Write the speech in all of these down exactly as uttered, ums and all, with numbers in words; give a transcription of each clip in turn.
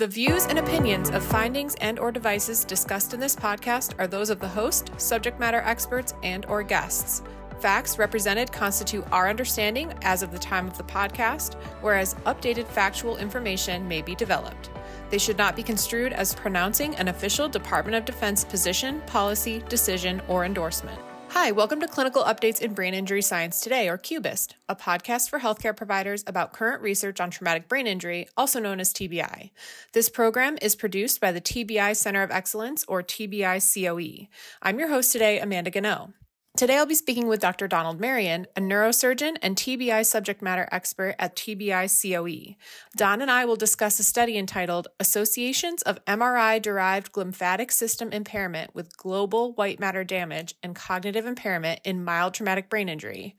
The views and opinions of findings and or devices discussed in this podcast are those of the host, subject matter experts, and or guests. Facts represented constitute our understanding as of the time of the podcast, whereas updated factual information may be developed. They should not be construed as pronouncing an official Department of Defense position, policy, decision, or endorsement. Hi, welcome to Clinical Updates in Brain Injury Science Today, or Cubist, a podcast for healthcare providers about current research on traumatic brain injury, also known as T B I. This program is produced by the T B I Center of Excellence, or T B I C O E. I'm your host today, Amanda Gonot. Today, I'll be speaking with Doctor Donald Marion, a neurosurgeon and T B I subject matter expert at T B I C O E. Don and I will discuss a study entitled Associations of M R I-Derived Glymphatic System Impairment with Global White Matter Damage and Cognitive Impairment in Mild Traumatic Brain Injury,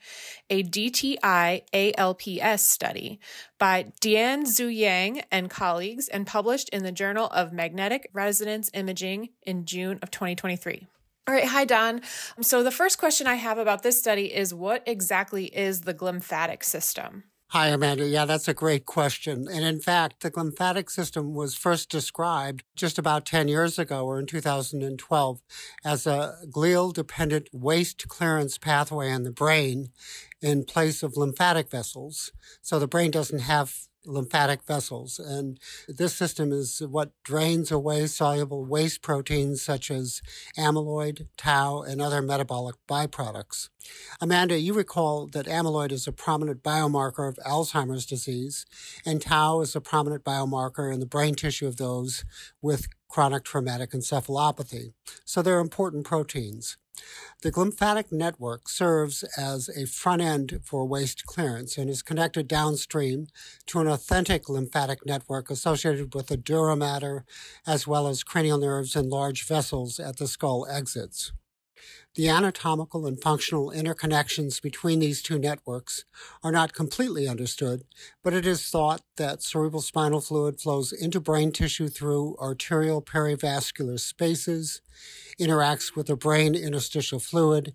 a D T I A L P S study by Dianne Zhu Yang and colleagues and published in the Journal of Magnetic Resonance Imaging in June of twenty twenty-three. All right. Hi, Don. So the first question I have about this study is, what exactly is the glymphatic system? Hi, Amanda. Yeah, that's a great question. And in fact, the glymphatic system was first described just about ten years ago, or in two thousand twelve, as a glial-dependent waste clearance pathway in the brain in place of lymphatic vessels. So the brain doesn't have lymphatic vessels. And this system is what drains away soluble waste proteins such as amyloid, tau, and other metabolic byproducts. Amanda, you recall that amyloid is a prominent biomarker of Alzheimer's disease, and tau is a prominent biomarker in the brain tissue of those with chronic traumatic encephalopathy. So they're important proteins. The glymphatic network serves as a front end for waste clearance and is connected downstream to an authentic lymphatic network associated with the dura mater, as well as cranial nerves and large vessels at the skull exits. The anatomical and functional interconnections between these two networks are not completely understood, but it is thought that cerebrospinal fluid flows into brain tissue through arterial perivascular spaces, interacts with the brain interstitial fluid,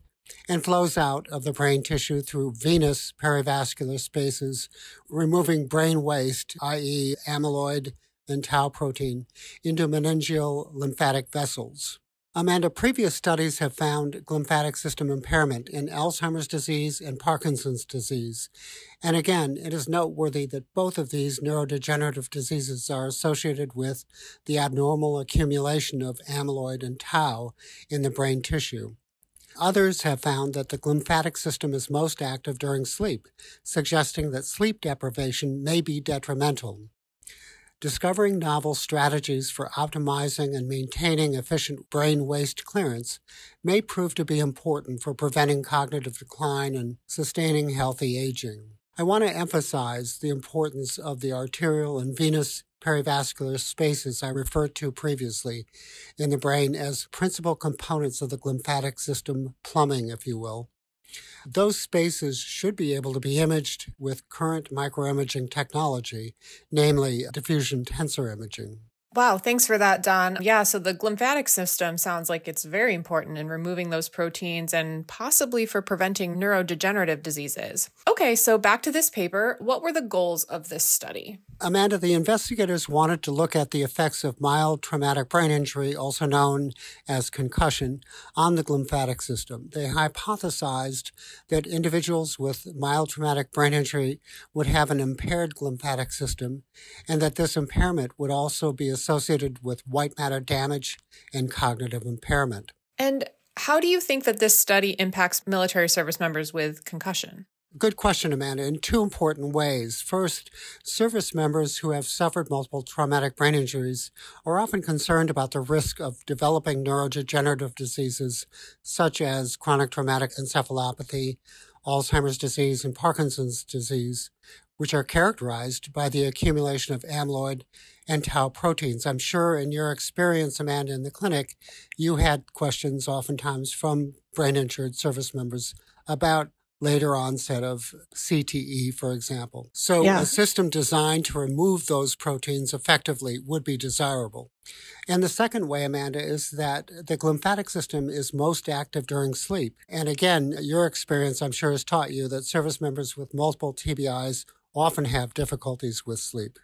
and flows out of the brain tissue through venous perivascular spaces, removing brain waste, that is amyloid and tau protein, into meningeal lymphatic vessels. Amanda, previous studies have found glymphatic system impairment in Alzheimer's disease and Parkinson's disease. And again, it is noteworthy that both of these neurodegenerative diseases are associated with the abnormal accumulation of amyloid and tau in the brain tissue. Others have found that the glymphatic system is most active during sleep, suggesting that sleep deprivation may be detrimental. Discovering novel strategies for optimizing and maintaining efficient brain waste clearance may prove to be important for preventing cognitive decline and sustaining healthy aging. I want to emphasize the importance of the arterial and venous perivascular spaces I referred to previously in the brain as principal components of the glymphatic system plumbing, if you will. Those spaces should be able to be imaged with current microimaging technology, namely diffusion tensor imaging. Wow, thanks for that, Don. Yeah, so the glymphatic system sounds like it's very important in removing those proteins and possibly for preventing neurodegenerative diseases. Okay, so back to this paper. What were the goals of this study? Amanda, the investigators wanted to look at the effects of mild traumatic brain injury, also known as concussion, on the glymphatic system. They hypothesized that individuals with mild traumatic brain injury would have an impaired glymphatic system, and that this impairment would also be associated associated with white matter damage and cognitive impairment. And how do you think that this study impacts military service members with concussion? Good question, Amanda, in two important ways. First, service members who have suffered multiple traumatic brain injuries are often concerned about the risk of developing neurodegenerative diseases such as chronic traumatic encephalopathy, Alzheimer's disease, and Parkinson's disease, which are characterized by the accumulation of amyloid and tau proteins. I'm sure in your experience, Amanda, in the clinic, you had questions oftentimes from brain-injured service members about later onset of C T E, for example. So yeah. A system designed to remove those proteins effectively would be desirable. And the second way, Amanda, is that the glymphatic system is most active during sleep. And again, your experience, I'm sure, has taught you that service members with multiple T B Is often have difficulties with sleep.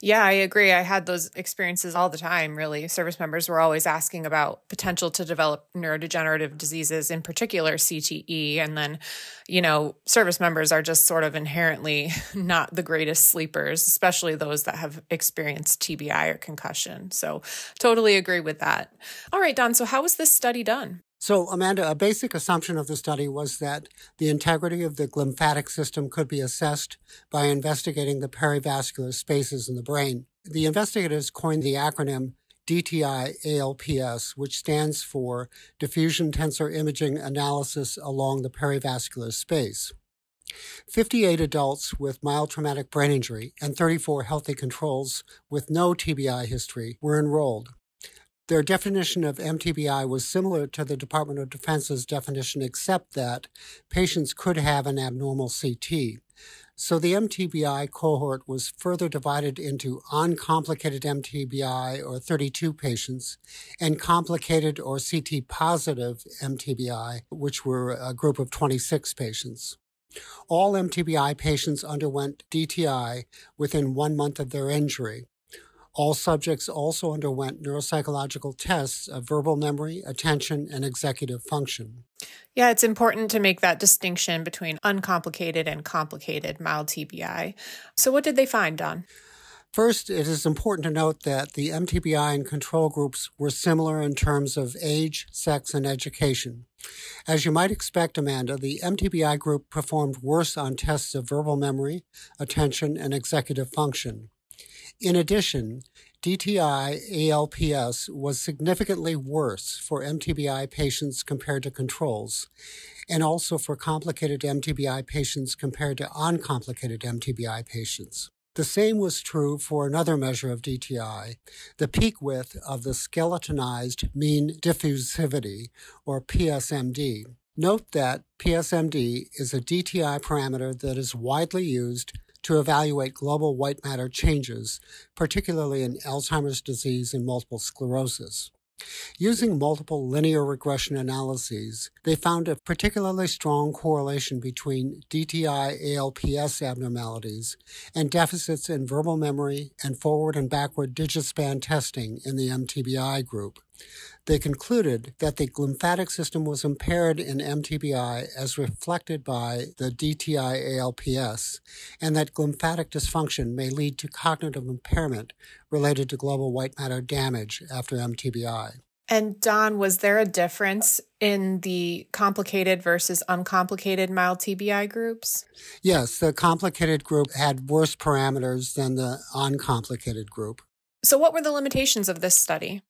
Yeah, I agree. I had those experiences all the time, really. Service members were always asking about potential to develop neurodegenerative diseases, in particular C T E. And then, you know, service members are just sort of inherently not the greatest sleepers, especially those that have experienced T B I or concussion. So totally agree with that. All right, Don, so how was this study done? So, Amanda, a basic assumption of the study was that the integrity of the glymphatic system could be assessed by investigating the perivascular spaces in the brain. The investigators coined the acronym D T I A L P S, which stands for Diffusion Tensor Imaging Analysis Along the Perivascular Space. fifty-eight adults with mild traumatic brain injury and thirty-four healthy controls with no T B I history were enrolled. Their definition of M T B I was similar to the Department of Defense's definition, except that patients could have an abnormal C T. So the M T B I cohort was further divided into uncomplicated M T B I, or thirty-two patients, and complicated or C T-positive M T B I, which were a group of twenty-six patients. All M T B I patients underwent D T I within one month of their injury. All subjects also underwent neuropsychological tests of verbal memory, attention, and executive function. Yeah, it's important to make that distinction between uncomplicated and complicated mild T B I. So what did they find, Don? First, it is important to note that the M T B I and control groups were similar in terms of age, sex, and education. As you might expect, Amanda, the M T B I group performed worse on tests of verbal memory, attention, and executive function. In addition, D T I A L P S was significantly worse for M T B I patients compared to controls, and also for complicated M T B I patients compared to uncomplicated M T B I patients. The same was true for another measure of D T I, the peak width of the skeletonized mean diffusivity, or P S M D. Note that P S M D is a D T I parameter that is widely used to evaluate global white matter changes, particularly in Alzheimer's disease and multiple sclerosis. Using multiple linear regression analyses, they found a particularly strong correlation between D T I A L P S abnormalities and deficits in verbal memory and forward and backward digit span testing in the M T B I group. They concluded that the glymphatic system was impaired in M T B I as reflected by the D T I A L P S, and that glymphatic dysfunction may lead to cognitive impairment related to global white matter damage after M T B I. And Don, was there a difference in the complicated versus uncomplicated mild T B I groups? Yes, the complicated group had worse parameters than the uncomplicated group. So what were the limitations of this study?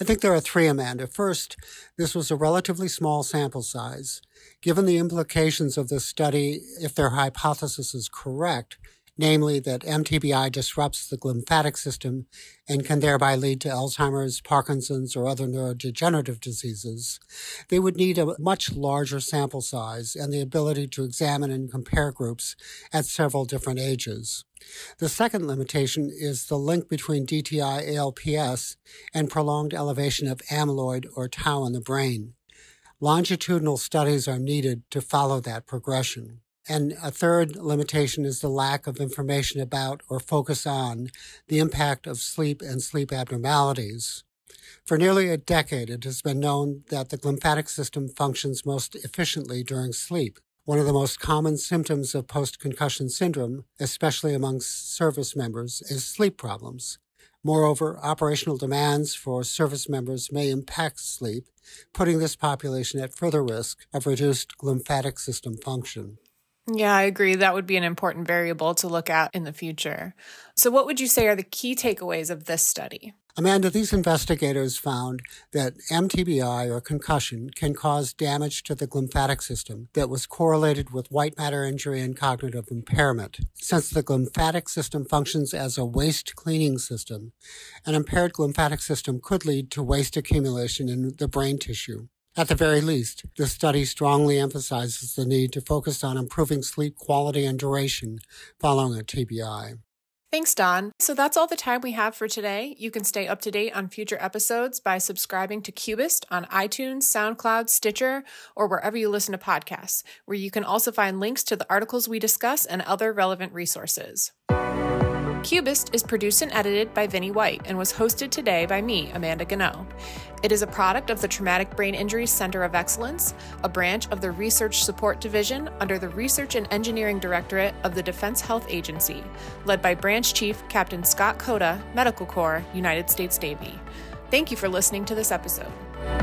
I think there are three, Amanda. First, this was a relatively small sample size. Given the implications of this study, if their hypothesis is correct, namely that M T B I disrupts the glymphatic system and can thereby lead to Alzheimer's, Parkinson's, or other neurodegenerative diseases, they would need a much larger sample size and the ability to examine and compare groups at several different ages. The second limitation is the link between D T I A L P S and prolonged elevation of amyloid or tau in the brain. Longitudinal studies are needed to follow that progression. And a third limitation is the lack of information about or focus on the impact of sleep and sleep abnormalities. For nearly a decade, it has been known that the glymphatic system functions most efficiently during sleep. One of the most common symptoms of post-concussion syndrome, especially among service members, is sleep problems. Moreover, operational demands for service members may impact sleep, putting this population at further risk of reduced glymphatic system function. Yeah, I agree. That would be an important variable to look at in the future. So what would you say are the key takeaways of this study? Amanda, these investigators found that M T B I or concussion can cause damage to the glymphatic system that was correlated with white matter injury and cognitive impairment. Since the glymphatic system functions as a waste cleaning system, an impaired glymphatic system could lead to waste accumulation in the brain tissue. At the very least, this study strongly emphasizes the need to focus on improving sleep quality and duration following a T B I. Thanks, Don. So that's all the time we have for today. You can stay up to date on future episodes by subscribing to Cubist on iTunes, SoundCloud, Stitcher, or wherever you listen to podcasts, where you can also find links to the articles we discuss and other relevant resources. Cubist is produced and edited by Vinnie White and was hosted today by me, Amanda Gonot. It is a product of the Traumatic Brain Injury Center of Excellence, a branch of the Research Support Division under the Research and Engineering Directorate of the Defense Health Agency, led by Branch Chief Captain Scott Cota, Medical Corps, United States Navy. Thank you for listening to this episode.